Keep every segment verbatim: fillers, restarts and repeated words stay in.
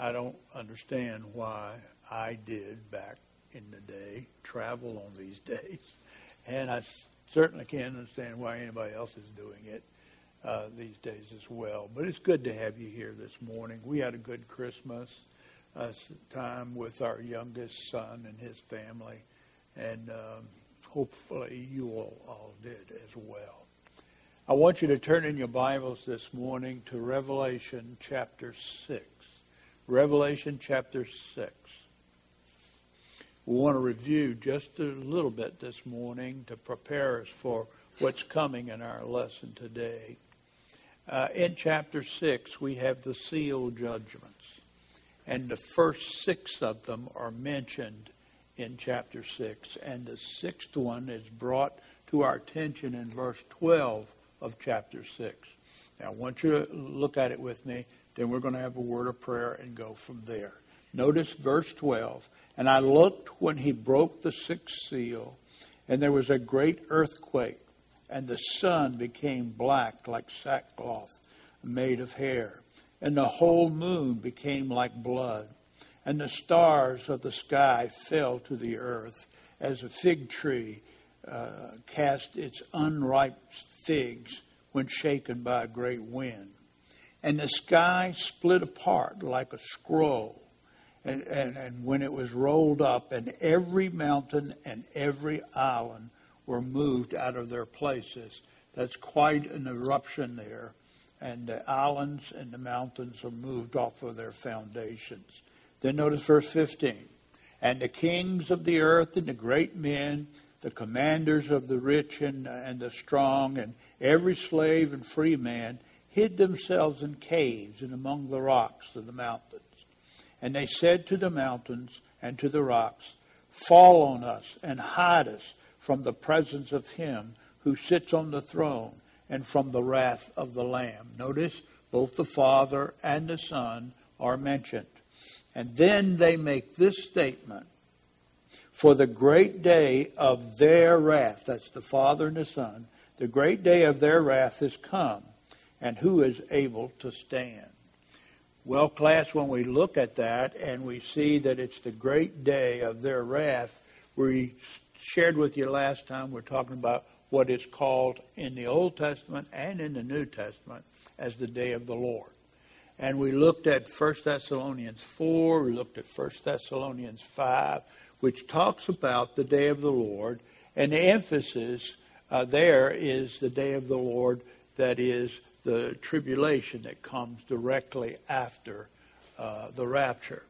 I don't understand why I did back in the day travel on these days, and I certainly can't understand why anybody else is doing it uh, these days as well. But it's good to have you here this morning. We had a good Christmas uh, time with our youngest son and his family, and um, hopefully you all, all did as well. I want you to turn in your Bibles this morning to Revelation chapter six. Revelation chapter six. We want to review just a little bit this morning to prepare us for what's coming in our lesson today. Uh, in chapter six, we have the seal judgments, and the first six of them are mentioned in chapter six, and the sixth one is brought to our attention in verse twelve of chapter six. Now, I want you to look at it with me, then we're going to have a word of prayer and go from there. Notice verse twelve. And I looked when he broke the sixth seal, and there was a great earthquake, and the sun became black like sackcloth made of hair, and the whole moon became like blood, and the stars of the sky fell to the earth as a fig tree uh, cast its unripe figs when shaken by a great wind. And the sky split apart like a scroll, and, and, and when it was rolled up, and every mountain and every island were moved out of their places. That's quite an eruption there, and the islands and the mountains are moved off of their foundations. Then notice verse fifteen, and the kings of the earth and the great men, the commanders of the rich and, and the strong, and every slave and free man hid themselves in caves and among the rocks of the mountains. And they said to the mountains and to the rocks, fall on us and hide us from the presence of him who sits on the throne and from the wrath of the Lamb. Notice both the Father and the Son are mentioned. And then they make this statement, for the great day of their wrath, that's the Father and the Son, the great day of their wrath is come, and who is able to stand? Well, class, when we look at that and we see that it's the great day of their wrath, we shared with you last time, we're talking about what is called in the Old Testament and in the New Testament as the day of the Lord. And we looked at First Thessalonians four, we looked at First Thessalonians five, which talks about the day of the Lord, and the emphasis uh, there is the day of the Lord, that is the tribulation that comes directly after uh, the rapture.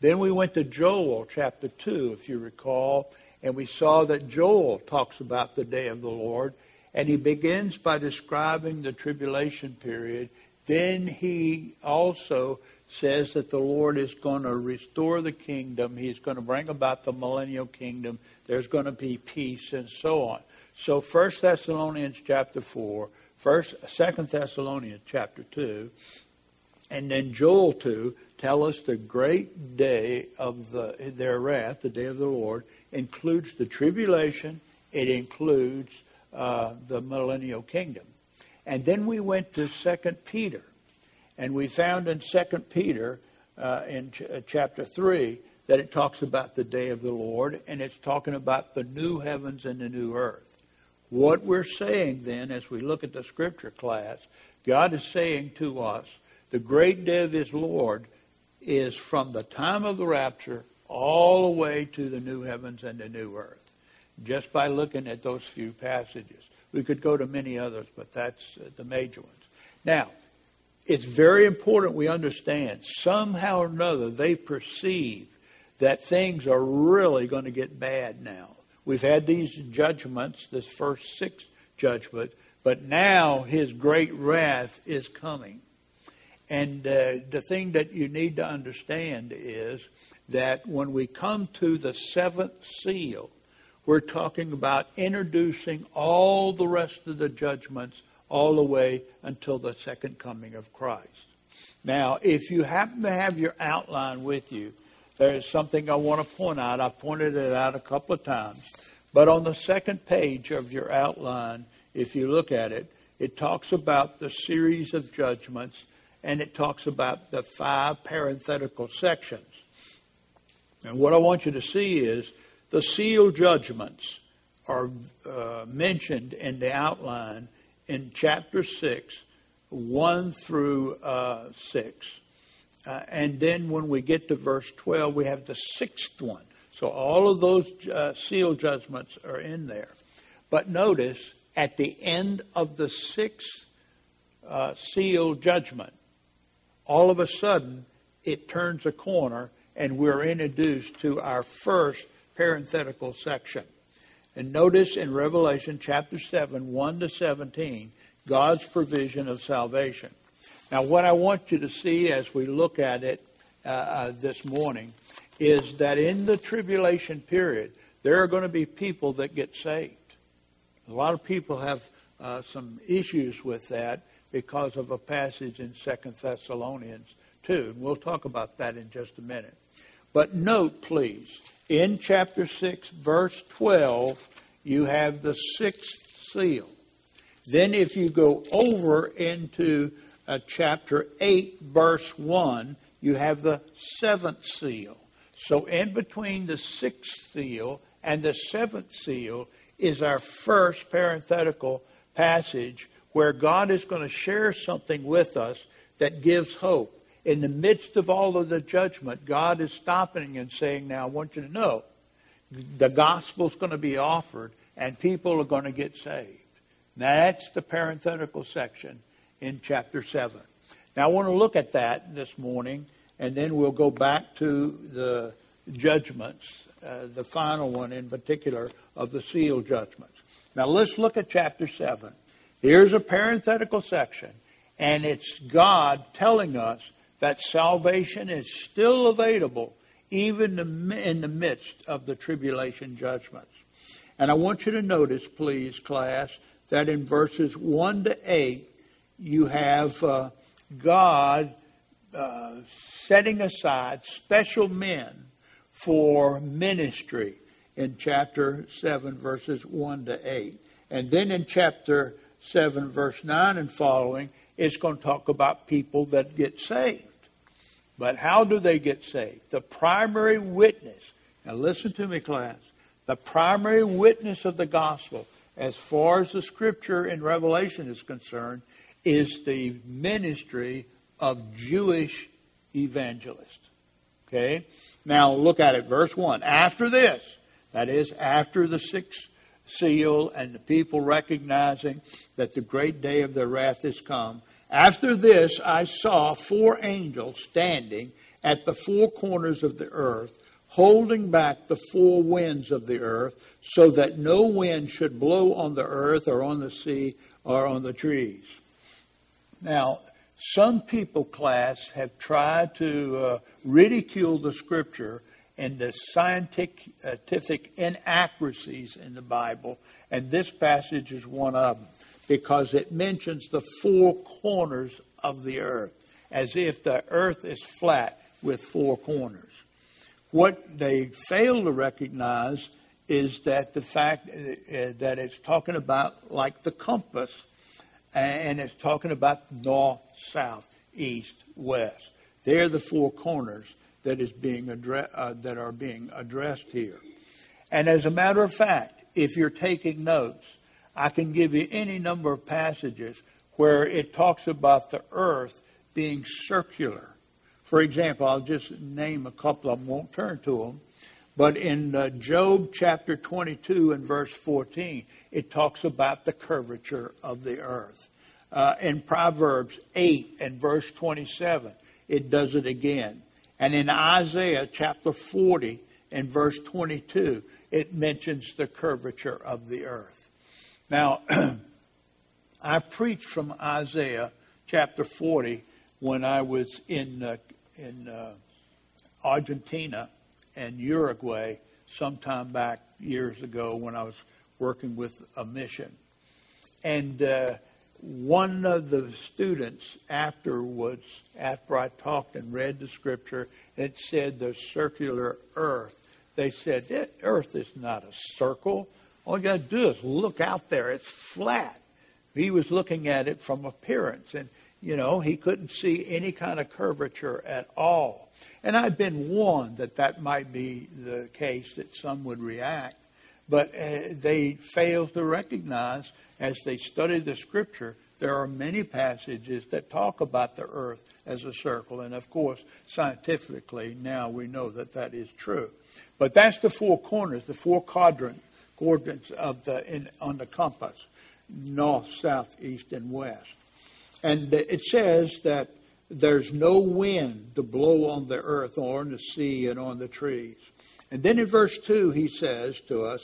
Then we went to Joel chapter two, if you recall, and we saw that Joel talks about the day of the Lord, and he begins by describing the tribulation period. Then he also says that the Lord is going to restore the kingdom. He's going to bring about the millennial kingdom. There's going to be peace and so on. So First Thessalonians chapter four, First, Second Thessalonians chapter two, and then Joel two tell us the great day of the, their wrath, the day of the Lord, includes the tribulation. It includes uh, the millennial kingdom. And then we went to Second Peter. And we found in Second Peter, uh, in ch- chapter three, that it talks about the day of the Lord, and it's talking about the new heavens and the new earth. What we're saying then, as we look at the Scripture class, God is saying to us, the great day of his Lord is from the time of the rapture all the way to the new heavens and the new earth. Just by looking at those few passages. We could go to many others, but that's the major ones. Now, it's very important we understand, somehow or another, they perceive that things are really going to get bad now. We've had these judgments, this first six judgment, but now his great wrath is coming. And uh, the thing that you need to understand is that when we come to the seventh seal, we're talking about introducing all the rest of the judgments all the way until the second coming of Christ. Now, if you happen to have your outline with you, there is something I want to point out. I've pointed it out a couple of times. But on the second page of your outline, if you look at it, it talks about the series of judgments. and it talks about the five parenthetical sections. And what I want you to see is the seal judgments are uh, mentioned in the outline in chapter six, one through uh, six. Uh, and then when we get to verse twelve, we have the sixth one. So all of those uh, seal judgments are in there. But notice at the end of the sixth uh, seal judgment, all of a sudden it turns a corner and we're introduced to our first parenthetical section. And notice in Revelation chapter seven, one to seventeen, God's provision of salvation. Now, what I want you to see as we look at it uh, uh, this morning is that in the tribulation period, there are going to be people that get saved. A lot of people have uh, some issues with that because of a passage in Second Thessalonians two. And we'll talk about that in just a minute. But note, please, in chapter six, verse twelve, you have the sixth seal. Then if you go over into Uh, chapter eight, verse one, you have the seventh seal. So in between the sixth seal and the seventh seal is our first parenthetical passage where God is going to share something with us that gives hope. In the midst of all of the judgment, God is stopping and saying, now I want you to know, the gospel's going to be offered and people are going to get saved. Now that's the parenthetical section in chapter seven. Now I want to look at that this morning, and then we'll go back to the judgments, uh, the final one in particular of the seal judgments. Now let's look at chapter seven. Here's a parenthetical section, and it's God telling us that salvation is still available even in the midst of the tribulation judgments. And I want you to notice, please, class, that in verses one to eight, you have uh, God uh, setting aside special men for ministry in chapter seven, verses one to eight. And then in chapter seven, verse nine and following, it's going to talk about people that get saved. But how do they get saved? The primary witness. Now listen to me, class. The primary witness of the gospel, as far as the scripture in Revelation is concerned, is the ministry of Jewish evangelists. Okay? Now look at it, verse one. After this, that is, after the sixth seal and the people recognizing that the great day of their wrath is come, after this I saw four angels standing at the four corners of the earth, holding back the four winds of the earth, so that no wind should blow on the earth or on the sea or on the trees. Now, some people, class, have tried to uh, ridicule the Scripture and the scientific inaccuracies in the Bible, and this passage is one of them because it mentions the four corners of the earth, as if the earth is flat with four corners. What they fail to recognize is that the fact that it's talking about like the compass, and it's talking about north, south, east, west. They're the four corners that is being address, uh, that are being addressed here. And as a matter of fact, if you're taking notes, I can give you any number of passages where it talks about the earth being circular. For example, I'll just name a couple of them, won't turn to them. But in uh, Job chapter twenty-two and verse fourteen, it talks about the curvature of the earth. Uh, in Proverbs eight and verse twenty-seven, it does it again. And in Isaiah chapter forty and verse twenty-two, it mentions the curvature of the earth. Now, I preached from Isaiah chapter forty when I was in uh, in uh, Argentina and Uruguay sometime back years ago when I was working with a mission. And uh, one of the students afterwards, after I talked and read the scripture, it said the circular earth. They said, that earth is not a circle. All you got to do is look out there. It's flat. He was looking at it from appearance. And You know, he couldn't see any kind of curvature at all. And I've been warned that that might be the case, that some would react. But uh, they failed to recognize, as they studied the Scripture, there are many passages that talk about the earth as a circle. And, of course, scientifically, now we know that that is true. But that's the four corners, the four quadrant, coordinates of the in, on the compass, north, south, east, and west. And it says that there's no wind to blow on the earth or on the sea and on the trees. And then in verse two, he says to us,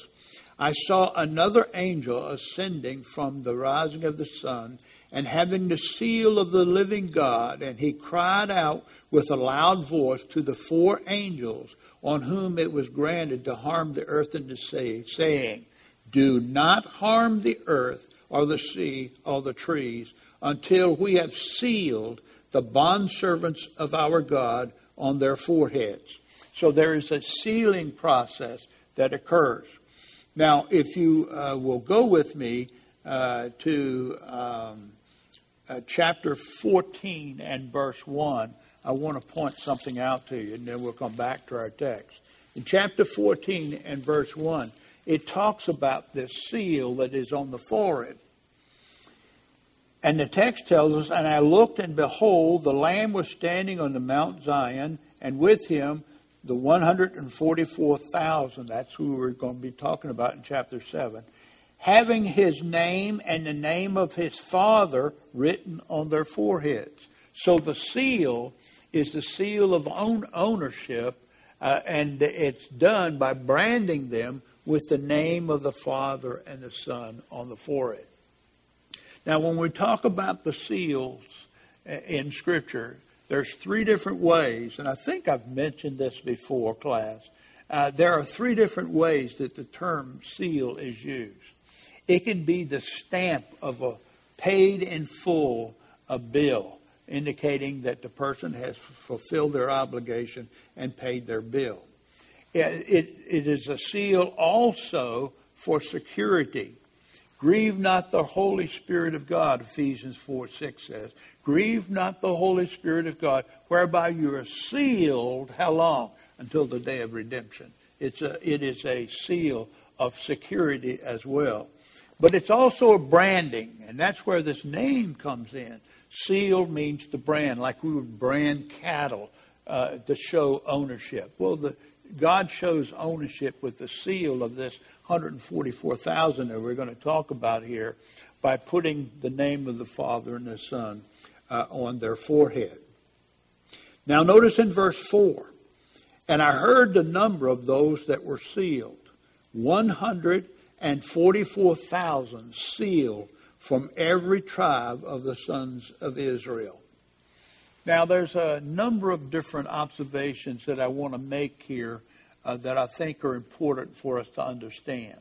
I saw another angel ascending from the rising of the sun and having the seal of the living God. And he cried out with a loud voice to the four angels on whom it was granted to harm the earth and the sea, saying, do not harm the earth or the sea or the trees until we have sealed the bondservants of our God on their foreheads. So there is a sealing process that occurs. Now, if you uh, will go with me uh, to um, uh, chapter fourteen and verse one, I want to point something out to you, and then we'll come back to our text. In chapter fourteen and verse one, it talks about this seal that is on the forehead. And the text tells us, and I looked, and behold, the Lamb was standing on the Mount Zion, and with him the one hundred forty-four thousand, that's who we're going to be talking about in chapter seven, having his name and the name of his Father written on their foreheads. So the seal is the seal of own ownership, uh, and it's done by branding them with the name of the Father and the Son on the forehead. Now, when we talk about the seals in Scripture, there's three different ways, and I think I've mentioned this before, class. Uh, there are three different ways that the term seal is used. It can be the stamp of a paid in full a bill, indicating that the person has fulfilled their obligation and paid their bill. It, it, it is a seal also for security. Grieve not the Holy Spirit of God, Ephesians four six says. Grieve not the Holy Spirit of God, whereby you are sealed, how long? Until the day of redemption. It's a, it is a seal of security as well. But it's also a branding, and that's where this name comes in. Seal means to brand, like we would brand cattle uh, to show ownership. Well, the, God shows ownership with the seal of this one hundred forty-four thousand that we're going to talk about here by putting the name of the Father and the Son uh, on their forehead. Now notice in verse four, and I heard the number of those that were sealed, one hundred forty-four thousand sealed from every tribe of the sons of Israel. Now there's a number of different observations that I want to make here Uh, that I think are important for us to understand.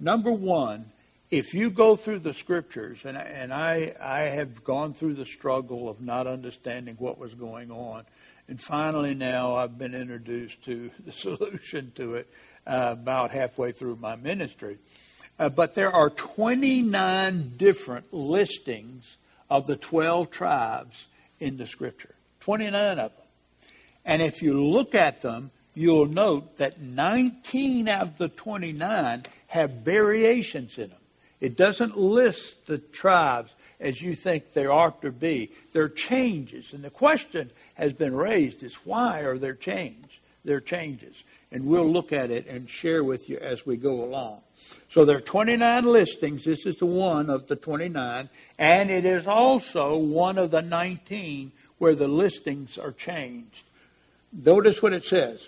Number one, if you go through the Scriptures, and, and I, I have gone through the struggle of not understanding what was going on, and finally now I've been introduced to the solution to it uh, about halfway through my ministry. Uh, but there are twenty-nine different listings of the twelve tribes in the Scripture, twenty-nine of them. And if you look at them, you'll note that nineteen out of the twenty-nine have variations in them. It doesn't list the tribes as you think there ought to be. There are changes. And the question has been raised is why are there changes? There are changes. And we'll look at it and share with you as we go along. So there are twenty-nine listings. This is the one of the twenty-nine. And it is also one of the nineteen where the listings are changed. Notice what it says.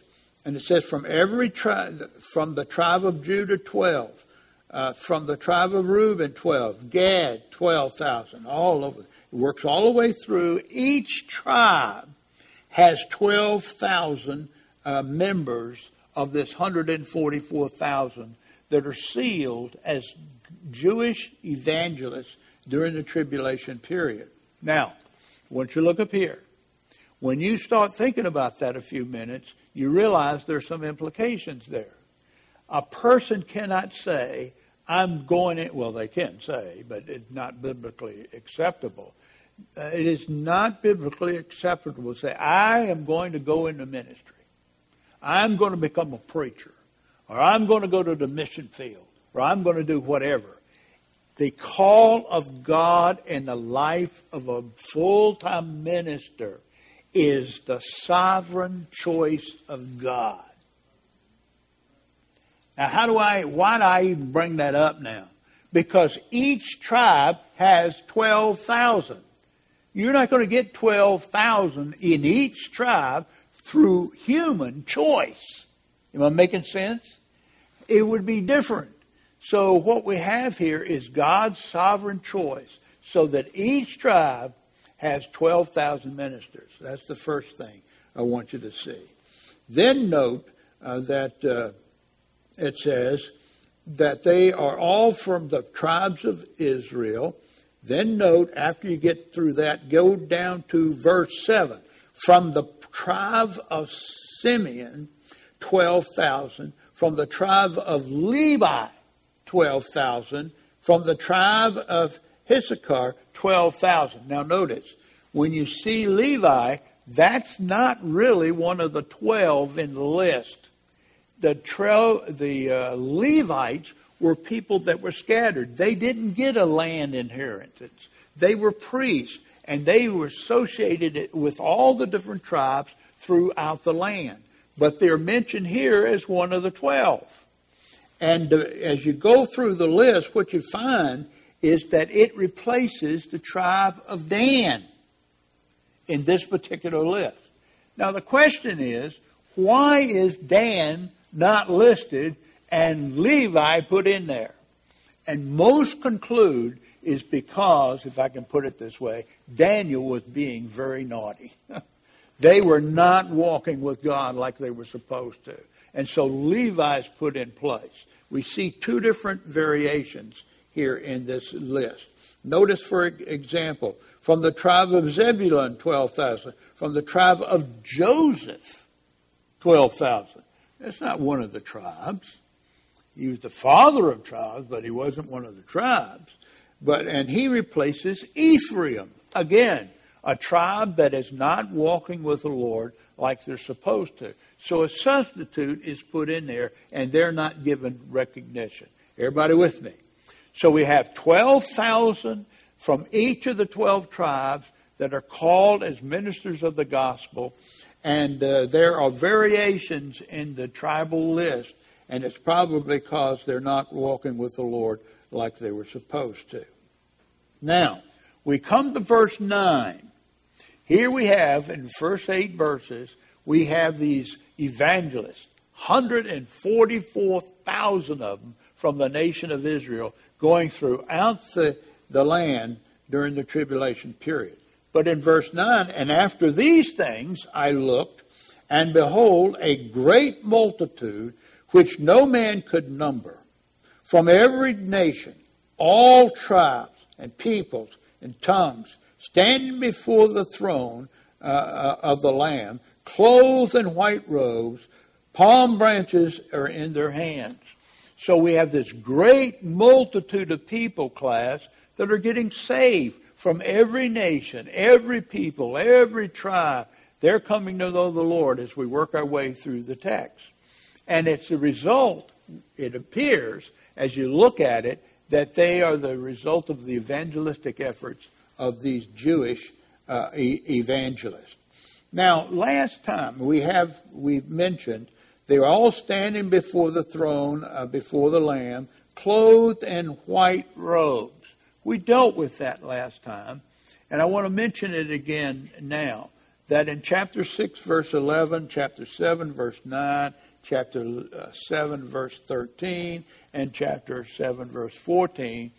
And it says, from every tribe, from the tribe of Judah, twelve, uh, from the tribe of Reuben, twelve, Gad, twelve thousand, all over. It works all the way through. Each tribe has twelve thousand uh, members of this one hundred forty-four thousand that are sealed as Jewish evangelists during the tribulation period. Now, once you look up here, when you start thinking about that a few minutes, you realize there's some implications there. A person cannot say, I'm going in, well, they can say, but it's not biblically acceptable, uh, it is not biblically acceptable to say, I am going to go into ministry. I'm going to become a preacher. Or I'm going to go to the mission field. Or I'm going to do whatever. The call of God in the life of a full-time minister is the sovereign choice of God. Now, how do I, why do I even bring that up now? Because each tribe has twelve thousand. You're not going to get twelve thousand in each tribe through human choice. Am I making sense? It would be different. So what we have here is God's sovereign choice so that each tribe has twelve thousand ministers. That's the first thing I want you to see. Then note uh, that uh, it says that they are all from the tribes of Israel. Then note, after you get through that, go down to verse seven. From the tribe of Simeon, twelve thousand. From the tribe of Levi, twelve thousand. From the tribe of Issachar, twelve thousand. Now notice, when you see Levi, that's not really one of the twelve in the list. The, trail, the uh, Levites were people that were scattered. They didn't get a land inheritance. They were priests, and they were associated with all the different tribes throughout the land. But they're mentioned here as one of the twelve. And uh, as you go through the list, what you find is that it replaces the tribe of Dan in this particular list. Now, the question is, why is Dan not listed and Levi put in there? And most conclude is because, if I can put it this way, Daniel was being very naughty. They were not walking with God like they were supposed to. And so Levi's put in place. We see two different variations here in this list. Notice, for example, from the tribe of Zebulun, twelve thousand. From the tribe of Joseph, twelve thousand. That's not one of the tribes. He was the father of tribes, but he wasn't one of the tribes. But and he replaces Ephraim. Again, a tribe that is not walking with the Lord like they're supposed to. So a substitute is put in there, and they're not given recognition. Everybody with me? So we have twelve thousand from each of the twelve tribes that are called as ministers of the gospel. And uh, there are variations in the tribal list. And it's probably because they're not walking with the Lord like they were supposed to. Now, we come to verse nine. Here we have, in the first eight verses, we have these evangelists. one hundred forty-four thousand of them from the nation of Israel, going throughout the, the land during the tribulation period. But in verse nine, and after these things I looked, and behold, a great multitude, which no man could number, from every nation, all tribes and peoples and tongues, standing before the throne uh, of the Lamb, clothed in white robes, palm branches are in their hands. So we have this great multitude of people class that are getting saved from every nation, every people, every tribe. They're coming to know the Lord as we work our way through the text. And it's the result, it appears, as you look at it, that they are the result of the evangelistic efforts of these Jewish uh, e- evangelists. Now, last time we have, we've mentioned, they were all standing before the throne, uh, before the Lamb, clothed in white robes. We dealt with that last time, and I want to mention it again now, that in chapter six, verse eleven, chapter seven, verse nine, chapter seven, verse thirteen, and chapter seven, verse fourteen,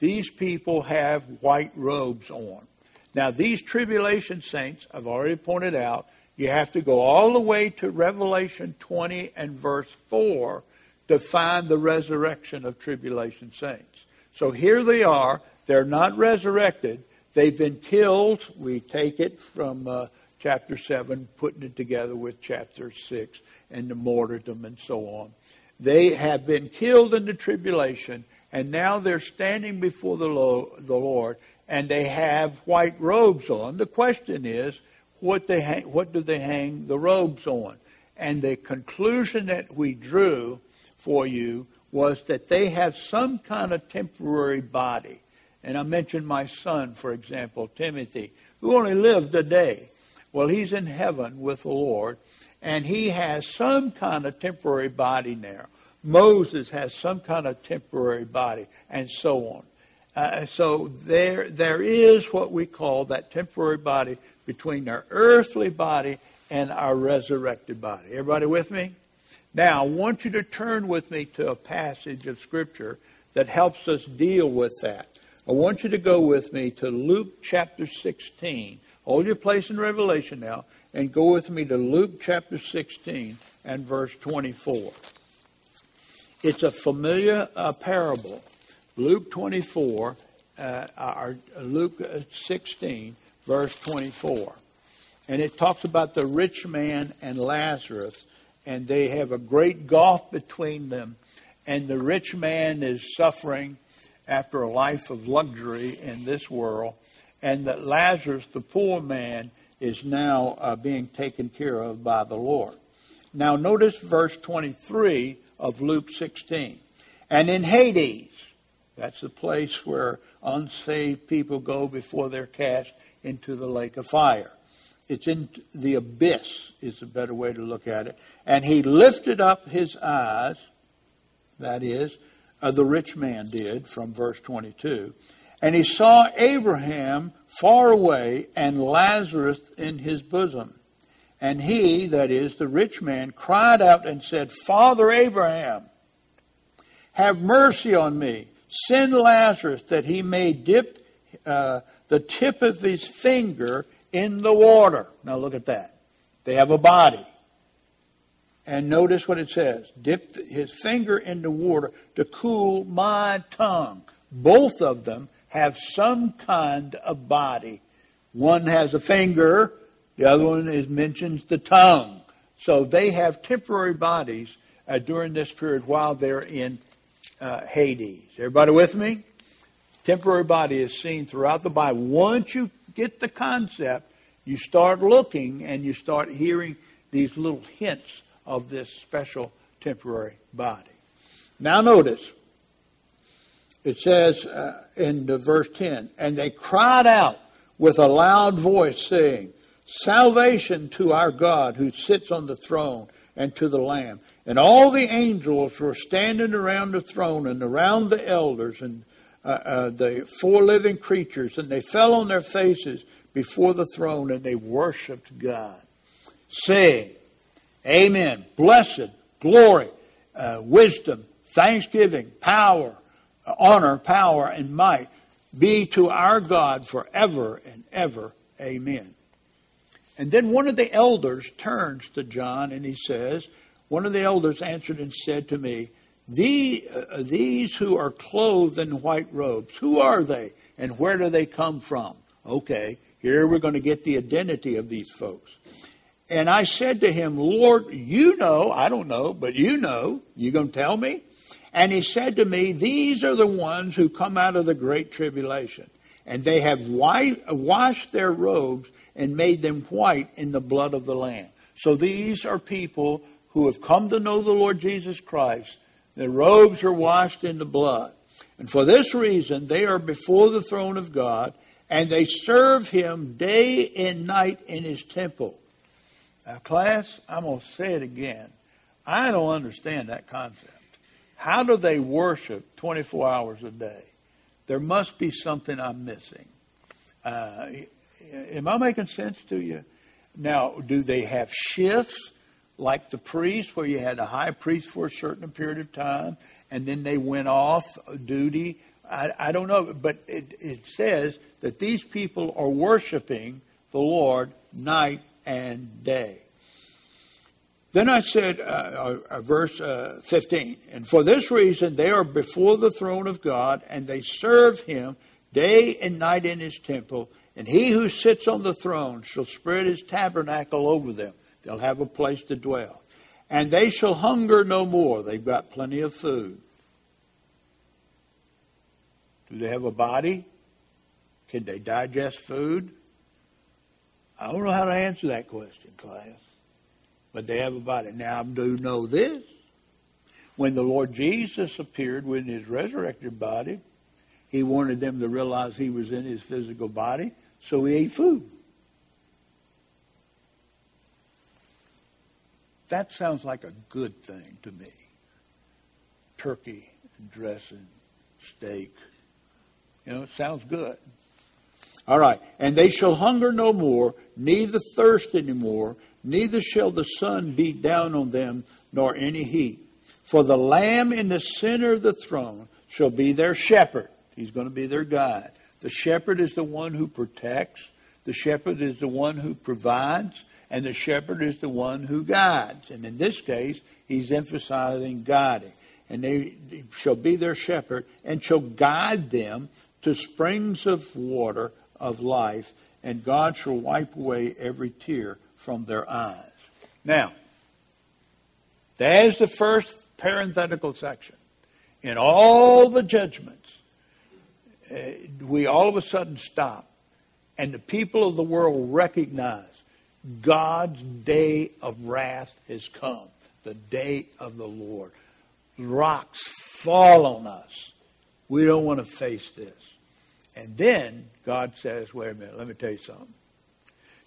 these people have white robes on. Now, these tribulation saints, I've already pointed out, you have to go all the way to Revelation twenty and verse four to find the resurrection of tribulation saints. So here they are. They're not resurrected. They've been killed. We take it from uh, chapter seven, putting it together with chapter six and the martyrdom and so on. They have been killed in the tribulation, and now they're standing before the, lo- the Lord, and they have white robes on. The question is, what they hang, what do they hang the robes on? And the conclusion that we drew for you was that they have some kind of temporary body. And I mentioned my son, for example, Timothy, who only lived a day. Well, he's in heaven with the Lord, and he has some kind of temporary body now. Moses has some kind of temporary body, and so on. Uh, so there, there is what we call that temporary body between our earthly body and our resurrected body. Everybody with me? Now, I want you to turn with me to a passage of Scripture that helps us deal with that. I want you to go with me to Luke chapter sixteen. Hold your place in Revelation now, and go with me to Luke chapter sixteen and verse twenty-four. It's a familiar uh, parable. Luke twenty-four, uh, or Luke sixteen, verse twenty-four. And it talks about the rich man and Lazarus, and they have a great gulf between them. And the rich man is suffering after a life of luxury in this world. And that Lazarus, the poor man, is now uh, being taken care of by the Lord. Now notice verse twenty-three of Luke sixteen. And in Hades, that's the place where unsaved people go before they're cast into the lake of fire. It's in the abyss, is a better way to look at it. And he lifted up his eyes, that is, uh, the rich man did, from verse twenty-two. And he saw Abraham far away and Lazarus in his bosom. And he, that is, the rich man, cried out and said, Father Abraham, have mercy on me. Send Lazarus that he may dip uh, the tip of his finger in the water. Now look at that. They have a body. And notice what it says. Dip his finger in the water to cool my tongue. Both of them have some kind of body. One has a finger. The other one is mentions the tongue. So they have temporary bodies uh, during this period while they're in Uh, Hades. Everybody with me? Temporary body is seen throughout the Bible. Once you get the concept, you start looking and you start hearing these little hints of this special temporary body. Now notice, it says uh, in the verse ten, and they cried out with a loud voice saying, Salvation to our God who sits on the throne and to the Lamb. And all the angels were standing around the throne and around the elders and uh, uh, the four living creatures. And they fell on their faces before the throne and they worshiped God, saying, Amen, blessed, glory, uh, wisdom, thanksgiving, power, honor, power, and might be to our God forever and ever. Amen. And then one of the elders turns to John and he says, One of the elders answered and said to me, the, uh, These who are clothed in white robes, who are they and where do they come from? Okay, here we're going to get the identity of these folks. And I said to him, Lord, you know, I don't know, but you know, you going to tell me? And he said to me, These are the ones who come out of the great tribulation. And they have washed their robes and made them white in the blood of the Lamb. So these are people who have come to know the Lord Jesus Christ. Their robes are washed in the blood. And for this reason, they are before the throne of God, and they serve him day and night in his temple. Now, class, I'm going to say it again. I don't understand that concept. How do they worship twenty-four hours a day? There must be something I'm missing. Uh, am I making sense to you? Now, do they have shifts? Like the priest, where you had a high priest for a certain period of time, and then they went off duty. I, I don't know, but it, it says that these people are worshiping the Lord night and day. Then I said, uh, uh, verse uh, fifteen, and for this reason they are before the throne of God, and they serve him day and night in his temple, and he who sits on the throne shall spread his tabernacle over them. They'll have a place to dwell. And they shall hunger no more. They've got plenty of food. Do they have a body? Could they digest food? I don't know how to answer that question, class. But they have a body. Now, I do know this. When the Lord Jesus appeared with his resurrected body, he wanted them to realize he was in his physical body, so he ate food. That sounds like a good thing to me. Turkey, dressing, steak. You know, it sounds good. All right. And they shall hunger no more, neither thirst any more, neither shall the sun beat down on them, nor any heat. For the Lamb in the center of the throne shall be their shepherd. He's going to be their guide. The shepherd is the one who protects. The shepherd is the one who provides. And the shepherd is the one who guides. And in this case, he's emphasizing guiding. And they shall be their shepherd and shall guide them to springs of water of life, and God shall wipe away every tear from their eyes. Now, there's the first parenthetical section. In all the judgments, uh, we all of a sudden stop, and the people of the world recognize God's day of wrath has come, the day of the Lord. Rocks fall on us. We don't want to face this. And then God says, wait a minute, let me tell you something.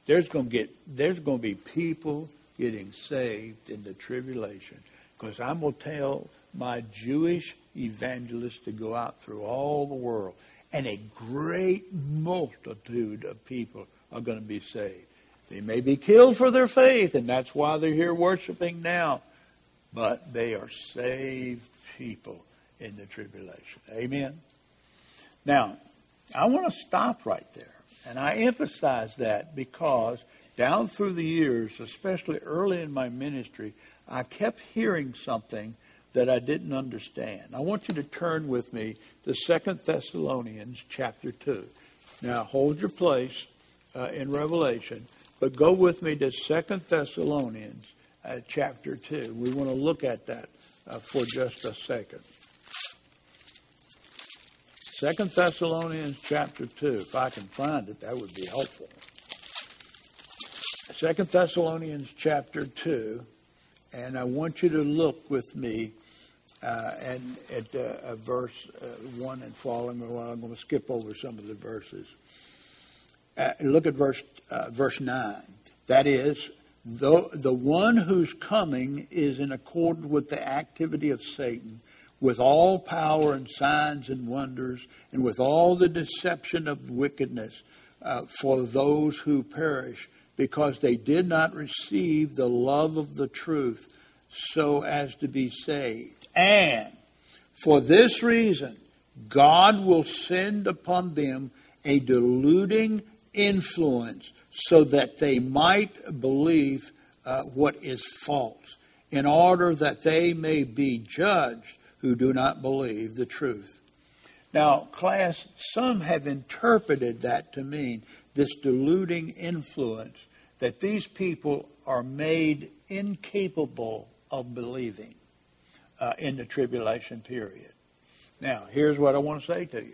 There's going to get, there's going to be people getting saved in the tribulation, because I'm going to tell my Jewish evangelists to go out through all the world, and a great multitude of people are going to be saved. They may be killed for their faith, and that's why they're here worshiping now, but they are saved people in the tribulation. Amen? Now, I want to stop right there. And I emphasize that because down through the years, especially early in my ministry, I kept hearing something that I didn't understand. I want you to turn with me to Second Thessalonians chapter two. Now, hold your place uh, in Revelation, but go with me to Second Thessalonians uh, chapter two. We want to look at that uh, for just a second. Second Thessalonians chapter two. If I can find it, that would be helpful. Second Thessalonians chapter two. And I want you to look with me uh, and at uh, verse uh, one and following. Well, I'm going to skip over some of the verses. Uh, look at verse, uh, verse nine. That is, the, the one whose coming is in accord with the activity of Satan, with all power and signs and wonders, and with all the deception of wickedness uh, for those who perish, because they did not receive the love of the truth so as to be saved. And for this reason, God will send upon them a deluding influence so that they might believe uh, what is false, in order that they may be judged who do not believe the truth. Now, class, some have interpreted that to mean this deluding influence, that these people are made incapable of believing uh, in the tribulation period. Now, here's what I want to say to you.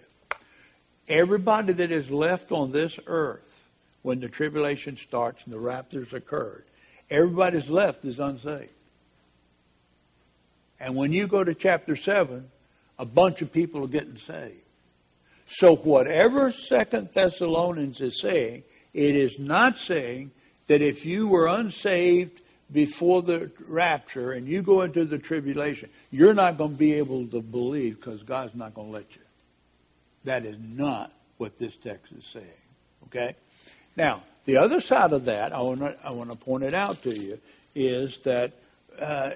Everybody that is left on this earth when the tribulation starts and the rapture's occurred, everybody's left is unsaved. And when you go to chapter seven, a bunch of people are getting saved. So whatever Second Thessalonians is saying, it is not saying that if you were unsaved before the rapture and you go into the tribulation, you're not going to be able to believe because God's not going to let you. That is not what this text is saying. Okay? Now, the other side of that, I want to, I want to point it out to you, is that uh,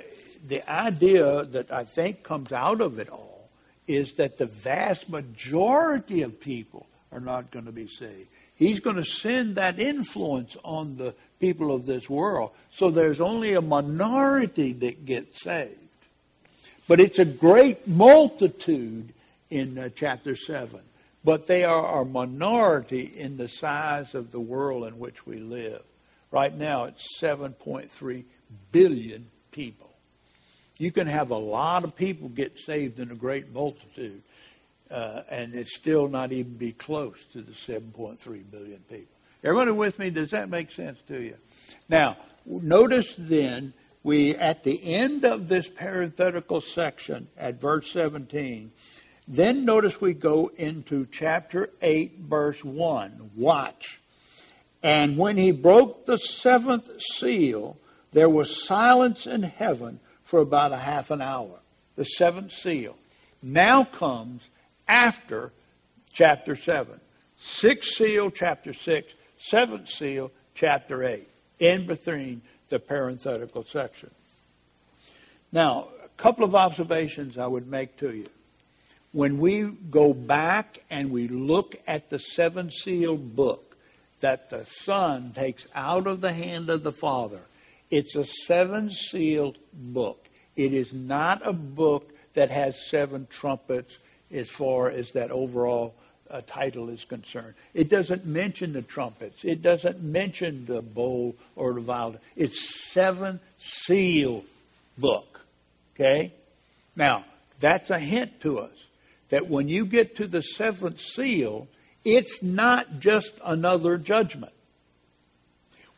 the idea that I think comes out of it all is that the vast majority of people are not going to be saved. He's going to send that influence on the people of this world, so there's only a minority that gets saved. But it's a great multitude in uh, chapter seven. But they are a minority in the size of the world in which we live. Right now, it's seven point three billion people. You can have a lot of people get saved in a great multitude. Uh, and it's still not even be close to the seven point three billion people. Everybody with me? Does that make sense to you? Now, notice then, we at the end of this parenthetical section at verse seventeen, then notice we go into chapter eight, verse one. Watch. And when he broke the seventh seal, there was silence in heaven for about a half an hour. The seventh seal now comes after chapter seven. Sixth seal, chapter six. Seventh seal, chapter eight. In between the parenthetical section. Now, a couple of observations I would make to you. When we go back and we look at the seven seal book that the Son takes out of the hand of the Father, it's a seven sealed book. It is not a book that has seven trumpets as far as that overall uh, title is concerned. It doesn't mention the trumpets. It doesn't mention the bowl or the vial. It's seven seal book. Okay? Now, that's a hint to us that when you get to the seventh seal, it's not just another judgment.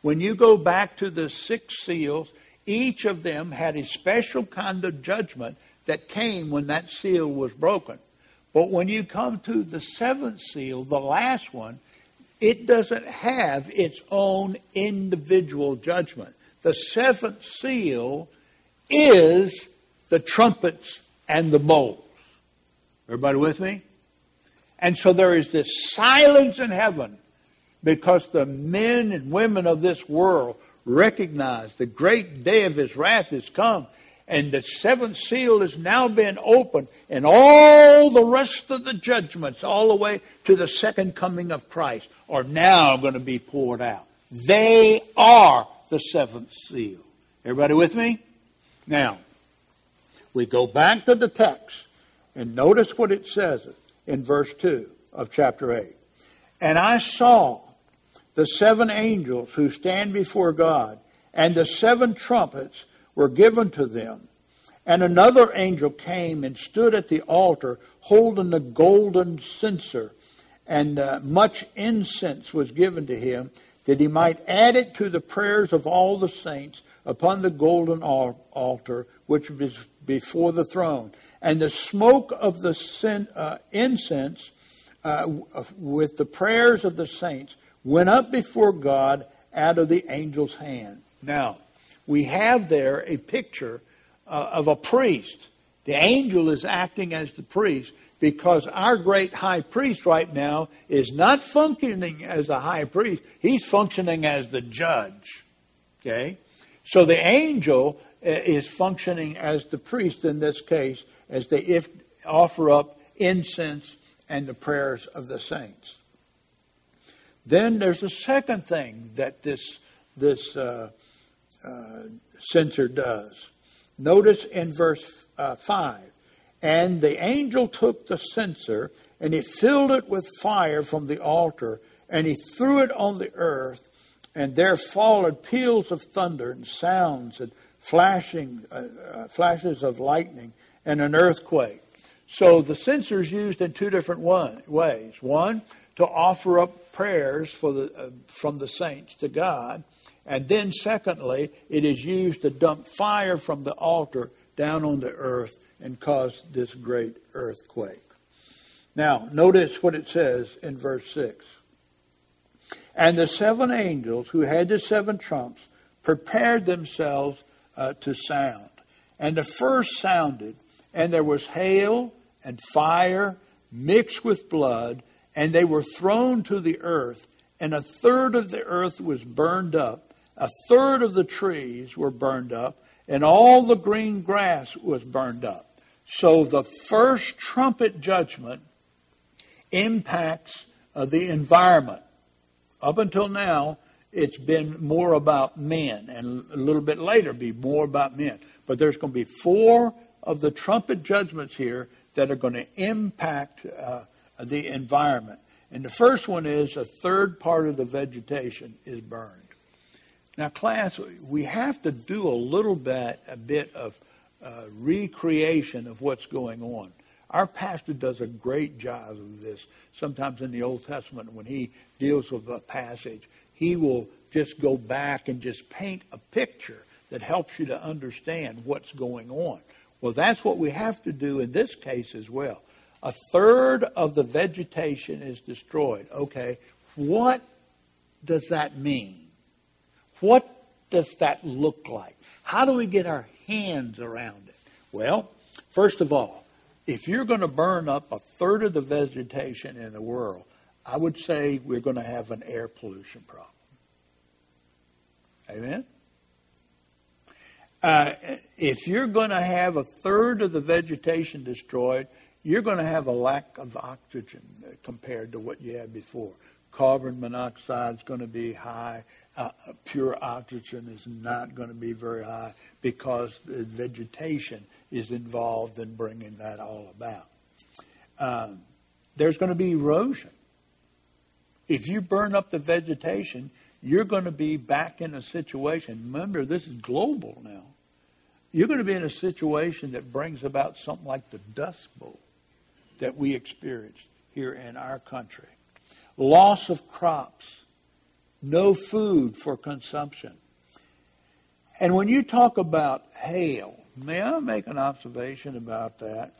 When you go back to the six seals, each of them had a special kind of judgment that came when that seal was broken. But when you come to the seventh seal, the last one, it doesn't have its own individual judgment. The seventh seal is the trumpets and the bowls. Everybody with me? And so there is this silence in heaven because the men and women of this world recognize the great day of his wrath has come, and the seventh seal has now been opened, and all the rest of the judgments, all the way to the second coming of Christ, are now going to be poured out. They are the seventh seal. Everybody with me? Now, we go back to the text, and notice what it says in verse two of chapter eight. And I saw the seven angels who stand before God, and the seven trumpets were given to them. And another angel came and stood at the altar, holding the golden censer. And uh, much incense was given to him, that he might add it to the prayers of all the saints upon the golden altar, which is before the throne. And the smoke of the sin, uh, incense uh, with the prayers of the saints went up before God out of the angel's hand. Now, we have there a picture uh, of a priest. The angel is acting as the priest because our great high priest right now is not functioning as a high priest. He's functioning as the judge. Okay? So the angel is functioning as the priest in this case as they if offer up incense and the prayers of the saints. Then there's a second thing that this this uh, uh, censer does. Notice in verse uh, five, and the angel took the censer and he filled it with fire from the altar, and he threw it on the earth, and there followed peals of thunder and sounds and flashing uh, uh, flashes of lightning and an earthquake. So the censer is used in two different one, ways. One, to offer up prayers for the, uh, from the saints to God. And then secondly, it is used to dump fire from the altar down on the earth and cause this great earthquake. Now, notice what it says in verse six. And the seven angels who had the seven trumps prepared themselves uh, to sound. And the first sounded, and there was hail and fire mixed with blood, and they were thrown to the earth, and a third of the earth was burned up, a third of the trees were burned up, and all the green grass was burned up. So the first trumpet judgment impacts uh, the environment. Up until now, it's been more about men, and a little bit later be more about men. But there's going to be four of the trumpet judgments here that are going to impact uh, the environment. And the first one is a third part of the vegetation is burned. Now, class, we have to do a little bit, a bit of uh, recreation of what's going on. Our pastor does a great job of this. Sometimes in the Old Testament, when he deals with a passage, he will just go back and just paint a picture that helps you to understand what's going on. Well, that's what we have to do in this case as well. A third of the vegetation is destroyed. Okay, what does that mean? What does that look like? How do we get our hands around it? Well, first of all, if you're going to burn up a third of the vegetation in the world, I would say we're going to have an air pollution problem. Amen? Uh, if you're going to have a third of the vegetation destroyed, you're going to have a lack of oxygen compared to what you had before. Carbon monoxide is going to be high. Uh, pure oxygen is not going to be very high because the vegetation is involved in bringing that all about. Um, there's going to be erosion. If you burn up the vegetation, you're going to be back in a situation. Remember, this is global now. You're going to be in a situation that brings about something like the Dust Bowl that we experienced here in our country. Loss of crops, no food for consumption. And when you talk about hail, may I make an observation about that?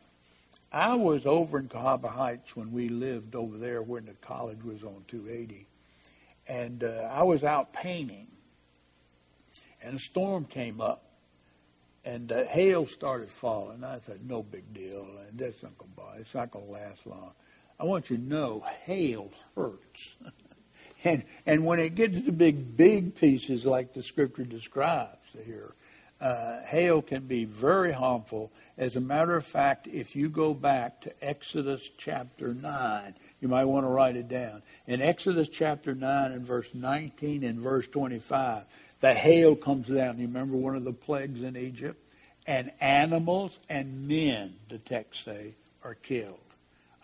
I was over in Cahaba Heights when we lived over there when the college was on two eighty. And uh, I was out painting. And a storm came up. And uh, hail started falling. I said, no big deal. And that's not going to bother. It's not going to last long. I want you to know, hail hurts. and and when it gets to big, big pieces like the Scripture describes here, Uh, hail can be very harmful. As a matter of fact, if you go back to Exodus chapter nine, you might want to write it down. In Exodus chapter nine and verse nineteen and verse twenty-five, the hail comes down. You remember one of the plagues in Egypt? And animals and men, the text say, are killed.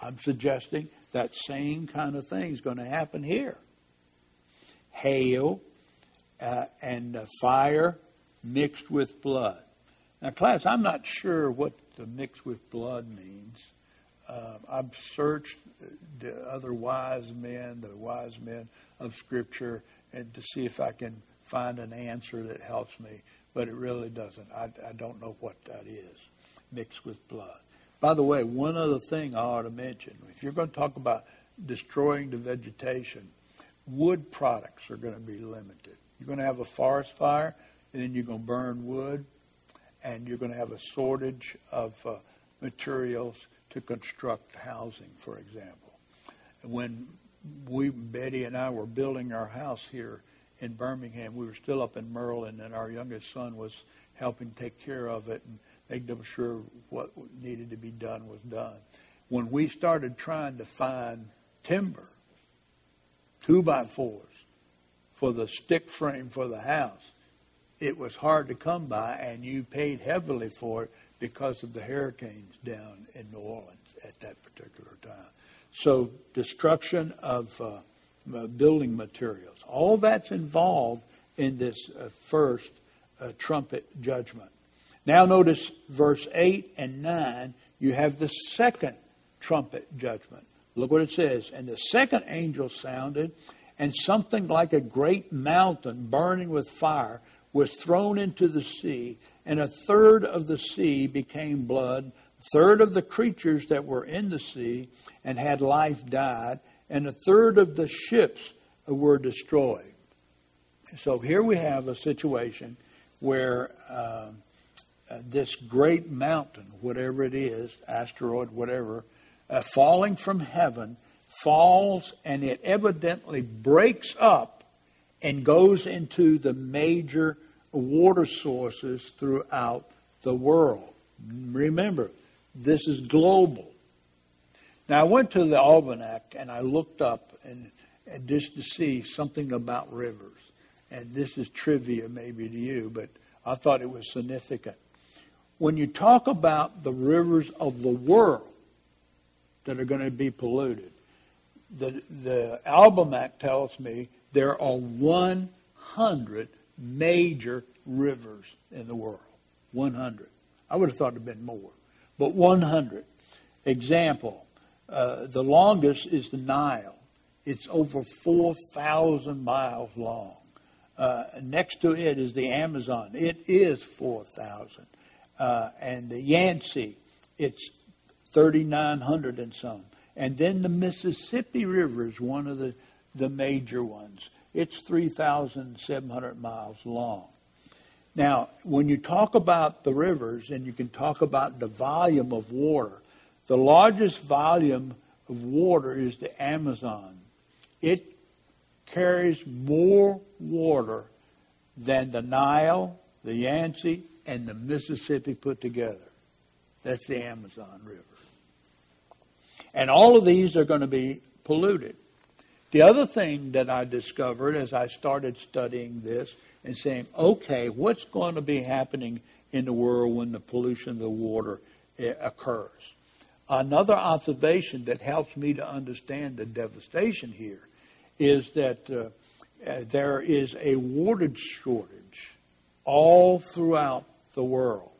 I'm suggesting that same kind of thing is going to happen here. Hail uh, and uh, fire mixed with blood. Now, class, I'm not sure what the mixed with blood means. Uh, I've searched the other wise men, the wise men of Scripture, and to see if I can find an answer that helps me, but it really doesn't. I, I don't know what that is, mixed with blood. By the way, one other thing I ought to mention. If you're going to talk about destroying the vegetation, wood products are going to be limited. You're going to have a forest fire, and then you're going to burn wood, and you're going to have a shortage of uh, materials to construct housing, for example. When we, Betty and I, were building our house here in Birmingham, we were still up in Maryland, and our youngest son was helping take care of it and making sure what needed to be done was done. When we started trying to find timber, two by fours, for the stick frame for the house, it was hard to come by, and you paid heavily for it because of the hurricanes down in New Orleans at that particular time. So destruction of uh, building materials, all that's involved in this uh, first uh, trumpet judgment. Now notice verse eight and nine, you have the second trumpet judgment. Look what it says. And the second angel sounded, and something like a great mountain burning with fire was thrown into the sea, and a third of the sea became blood. A third of the creatures that were in the sea and had life died, and a third of the ships were destroyed. So here we have a situation where um, uh, this great mountain, whatever it is, asteroid, whatever, uh, falling from heaven, falls, and it evidently breaks up and goes into the major water sources throughout the world. Remember, this is global. Now, I went to the almanac and I looked up and, and just to see something about rivers. And this is trivia maybe to you, but I thought it was significant. When you talk about the rivers of the world that are going to be polluted, the, the almanac tells me there are one hundred major rivers in the world. one hundred. I would have thought it had been more, but one hundred. Example, uh, the longest is the Nile. It's over four thousand miles long. Uh, next to it is the Amazon. It is four thousand. Uh, and the Yangtze, it's thirty-nine hundred and some. And then the Mississippi River is one of the, the major ones. It's three thousand seven hundred miles long. Now, when you talk about the rivers, and you can talk about the volume of water, the largest volume of water is the Amazon. It carries more water than the Nile, the Yangtze, and the Mississippi put together. That's the Amazon River. And all of these are going to be polluted. The other thing that I discovered as I started studying this and saying, okay, what's going to be happening in the world when the pollution of the water occurs? Another observation that helps me to understand the devastation here is that uh, uh, there is a water shortage all throughout the world.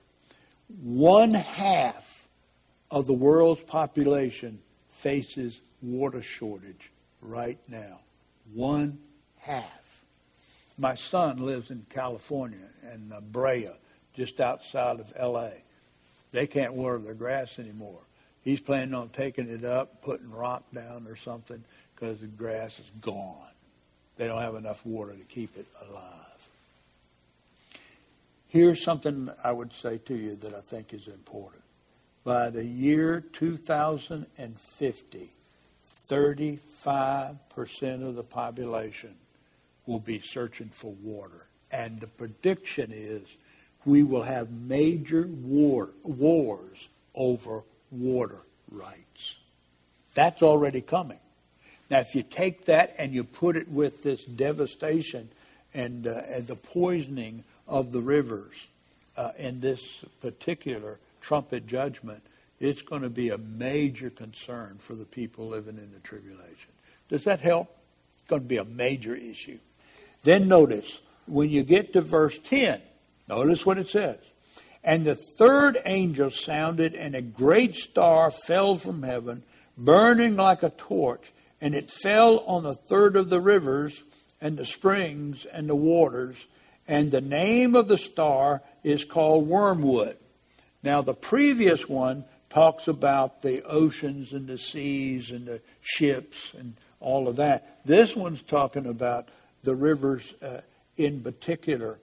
One half of the world's population faces water shortage right now. One half. My son lives in California, in uh, Brea, just outside of L A They can't water their grass anymore. He's planning on taking it up, putting rock down or something, because the grass is gone. They don't have enough water to keep it alive. Here's something I would say to you that I think is important. By the year two thousand fifty, thirty-five percent of the population will be searching for water. And the prediction is we will have major war, wars over water rights. That's already coming. Now, if you take that and you put it with this devastation and, uh, and the poisoning of the rivers uh, in this particular trumpet judgment, it's going to be a major concern for the people living in the tribulation. Does that help? It's going to be a major issue. Then notice, when you get to verse ten, notice what it says. And the third angel sounded, and a great star fell from heaven, burning like a torch, and it fell on a third of the rivers and the springs and the waters, and the name of the star is called Wormwood. Now, the previous one talks about the oceans and the seas and the ships and all of that. This one's talking about the rivers uh, in particular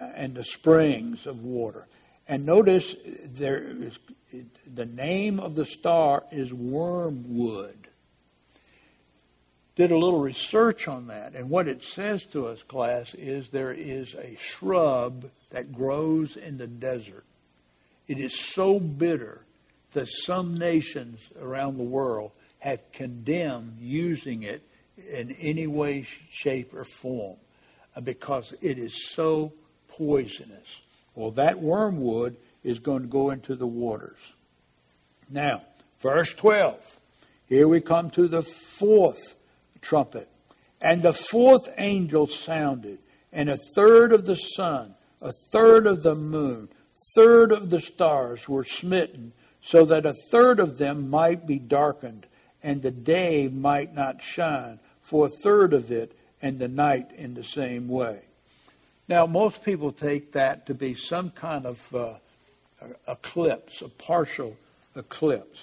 uh, and the springs of water. And notice there is, the name of the star is Wormwood. Did a little research on that. And what it says to us, class, is there is a shrub that grows in the desert. It is so bitter that some nations around the world have condemned using it in any way, shape, or form because it is so poisonous. Well, that wormwood is going to go into the waters. Now, verse twelve. Here we come to the fourth trumpet. And the fourth angel sounded, and a third of the sun, a third of the moon, a third of the stars were smitten, so that a third of them might be darkened, and the day might not shine for a third of it, and the night in the same way. Now, most people take that to be some kind of uh, eclipse, a partial eclipse.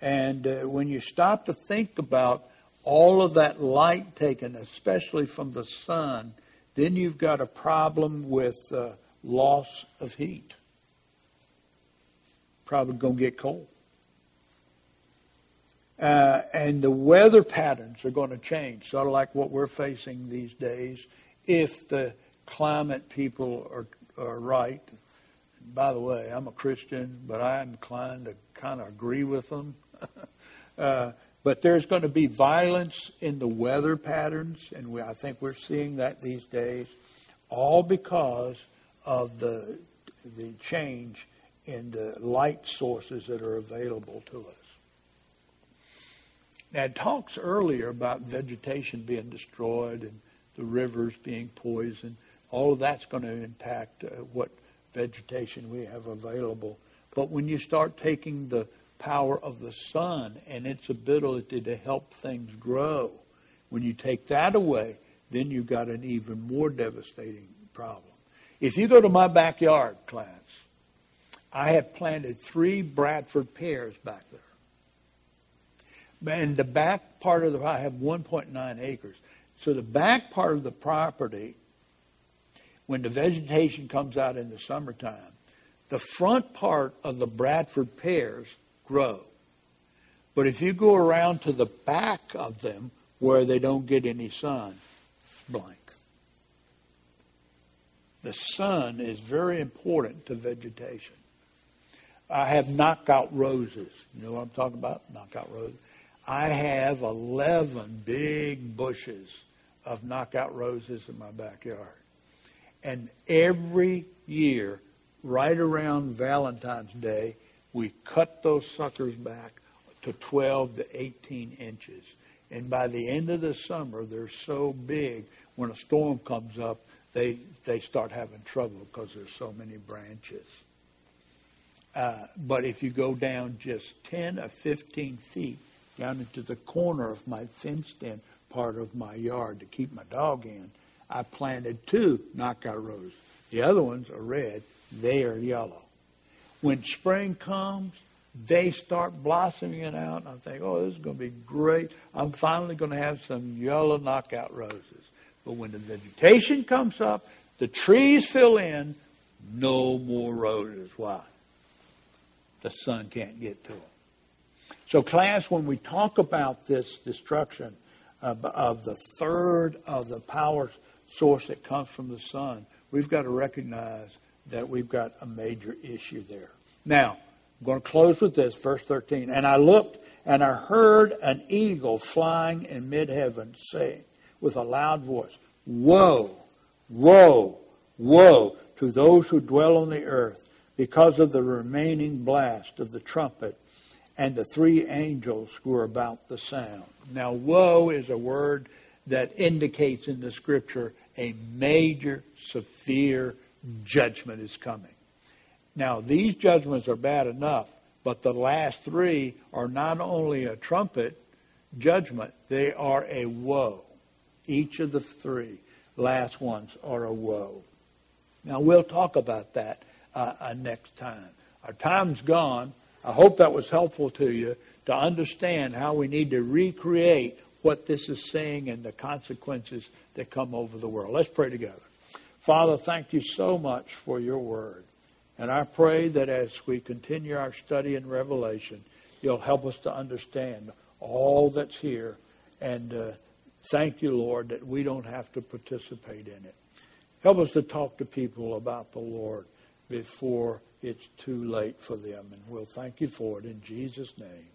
And uh, when you stop to think about all of that light taken, especially from the sun, then you've got a problem with uh, loss of heat. Probably going to get cold. Uh, and the weather patterns are going to change, sort of like what we're facing these days, if the climate people are, are right. By the way, I'm a Christian, but I'm inclined to kind of agree with them. uh, but there's going to be violence in the weather patterns, and we, I think we're seeing that these days, all because of the the change in the light sources that are available to us. Now, it talks earlier about vegetation being destroyed and the rivers being poisoned. All of that's going to impact uh, what vegetation we have available. But when you start taking the power of the sun and its ability to help things grow. When you take that away, then you've got an even more devastating problem. If you go to my backyard, class, I have planted three Bradford pears back there. And the back part of the, I have one point nine acres. So the back part of the property, when the vegetation comes out in the summertime, the front part of the Bradford pears grow. But if you go around to the back of them where they don't get any sun, blank. The sun is very important to vegetation. I have knockout roses. You know what I'm talking about? Knockout roses. I have eleven big bushes of knockout roses in my backyard. And every year, right around Valentine's Day, we cut those suckers back to twelve to eighteen inches. And by the end of the summer, they're so big, when a storm comes up, they they start having trouble because there's so many branches. Uh, but if you go down just ten or fifteen feet, down into the corner of my fenced-in part of my yard to keep my dog in, I planted two knockout roses. The other ones are red. They are yellow. When spring comes, they start blossoming it out. And I think, oh, this is going to be great. I'm finally going to have some yellow knockout roses. But when the vegetation comes up, the trees fill in, no more roses. Why? The sun can't get to them. So, class, when we talk about this destruction of, of the third of the power source that comes from the sun, we've got to recognize that we've got a major issue there. Now, I'm going to close with this, verse thirteen. And I looked, and I heard an eagle flying in mid-heaven, saying with a loud voice, "Woe, woe, woe to those who dwell on the earth, because of the remaining blast of the trumpet and the three angels who are about the sound." Now, woe is a word that indicates in the Scripture a major, severe judgment is coming. Now, these judgments are bad enough, but the last three are not only a trumpet judgment, they are a woe. Each of the three last ones are a woe. Now, we'll talk about that uh, uh, next time. Our time's gone. I hope that was helpful to you to understand how we need to recreate what this is saying and the consequences that come over the world. Let's pray together. Father, thank you so much for your word. And I pray that as we continue our study in Revelation, you'll help us to understand all that's here. And uh, thank you, Lord, that we don't have to participate in it. Help us to talk to people about the Lord before it's too late for them. And we'll thank you for it in Jesus' name.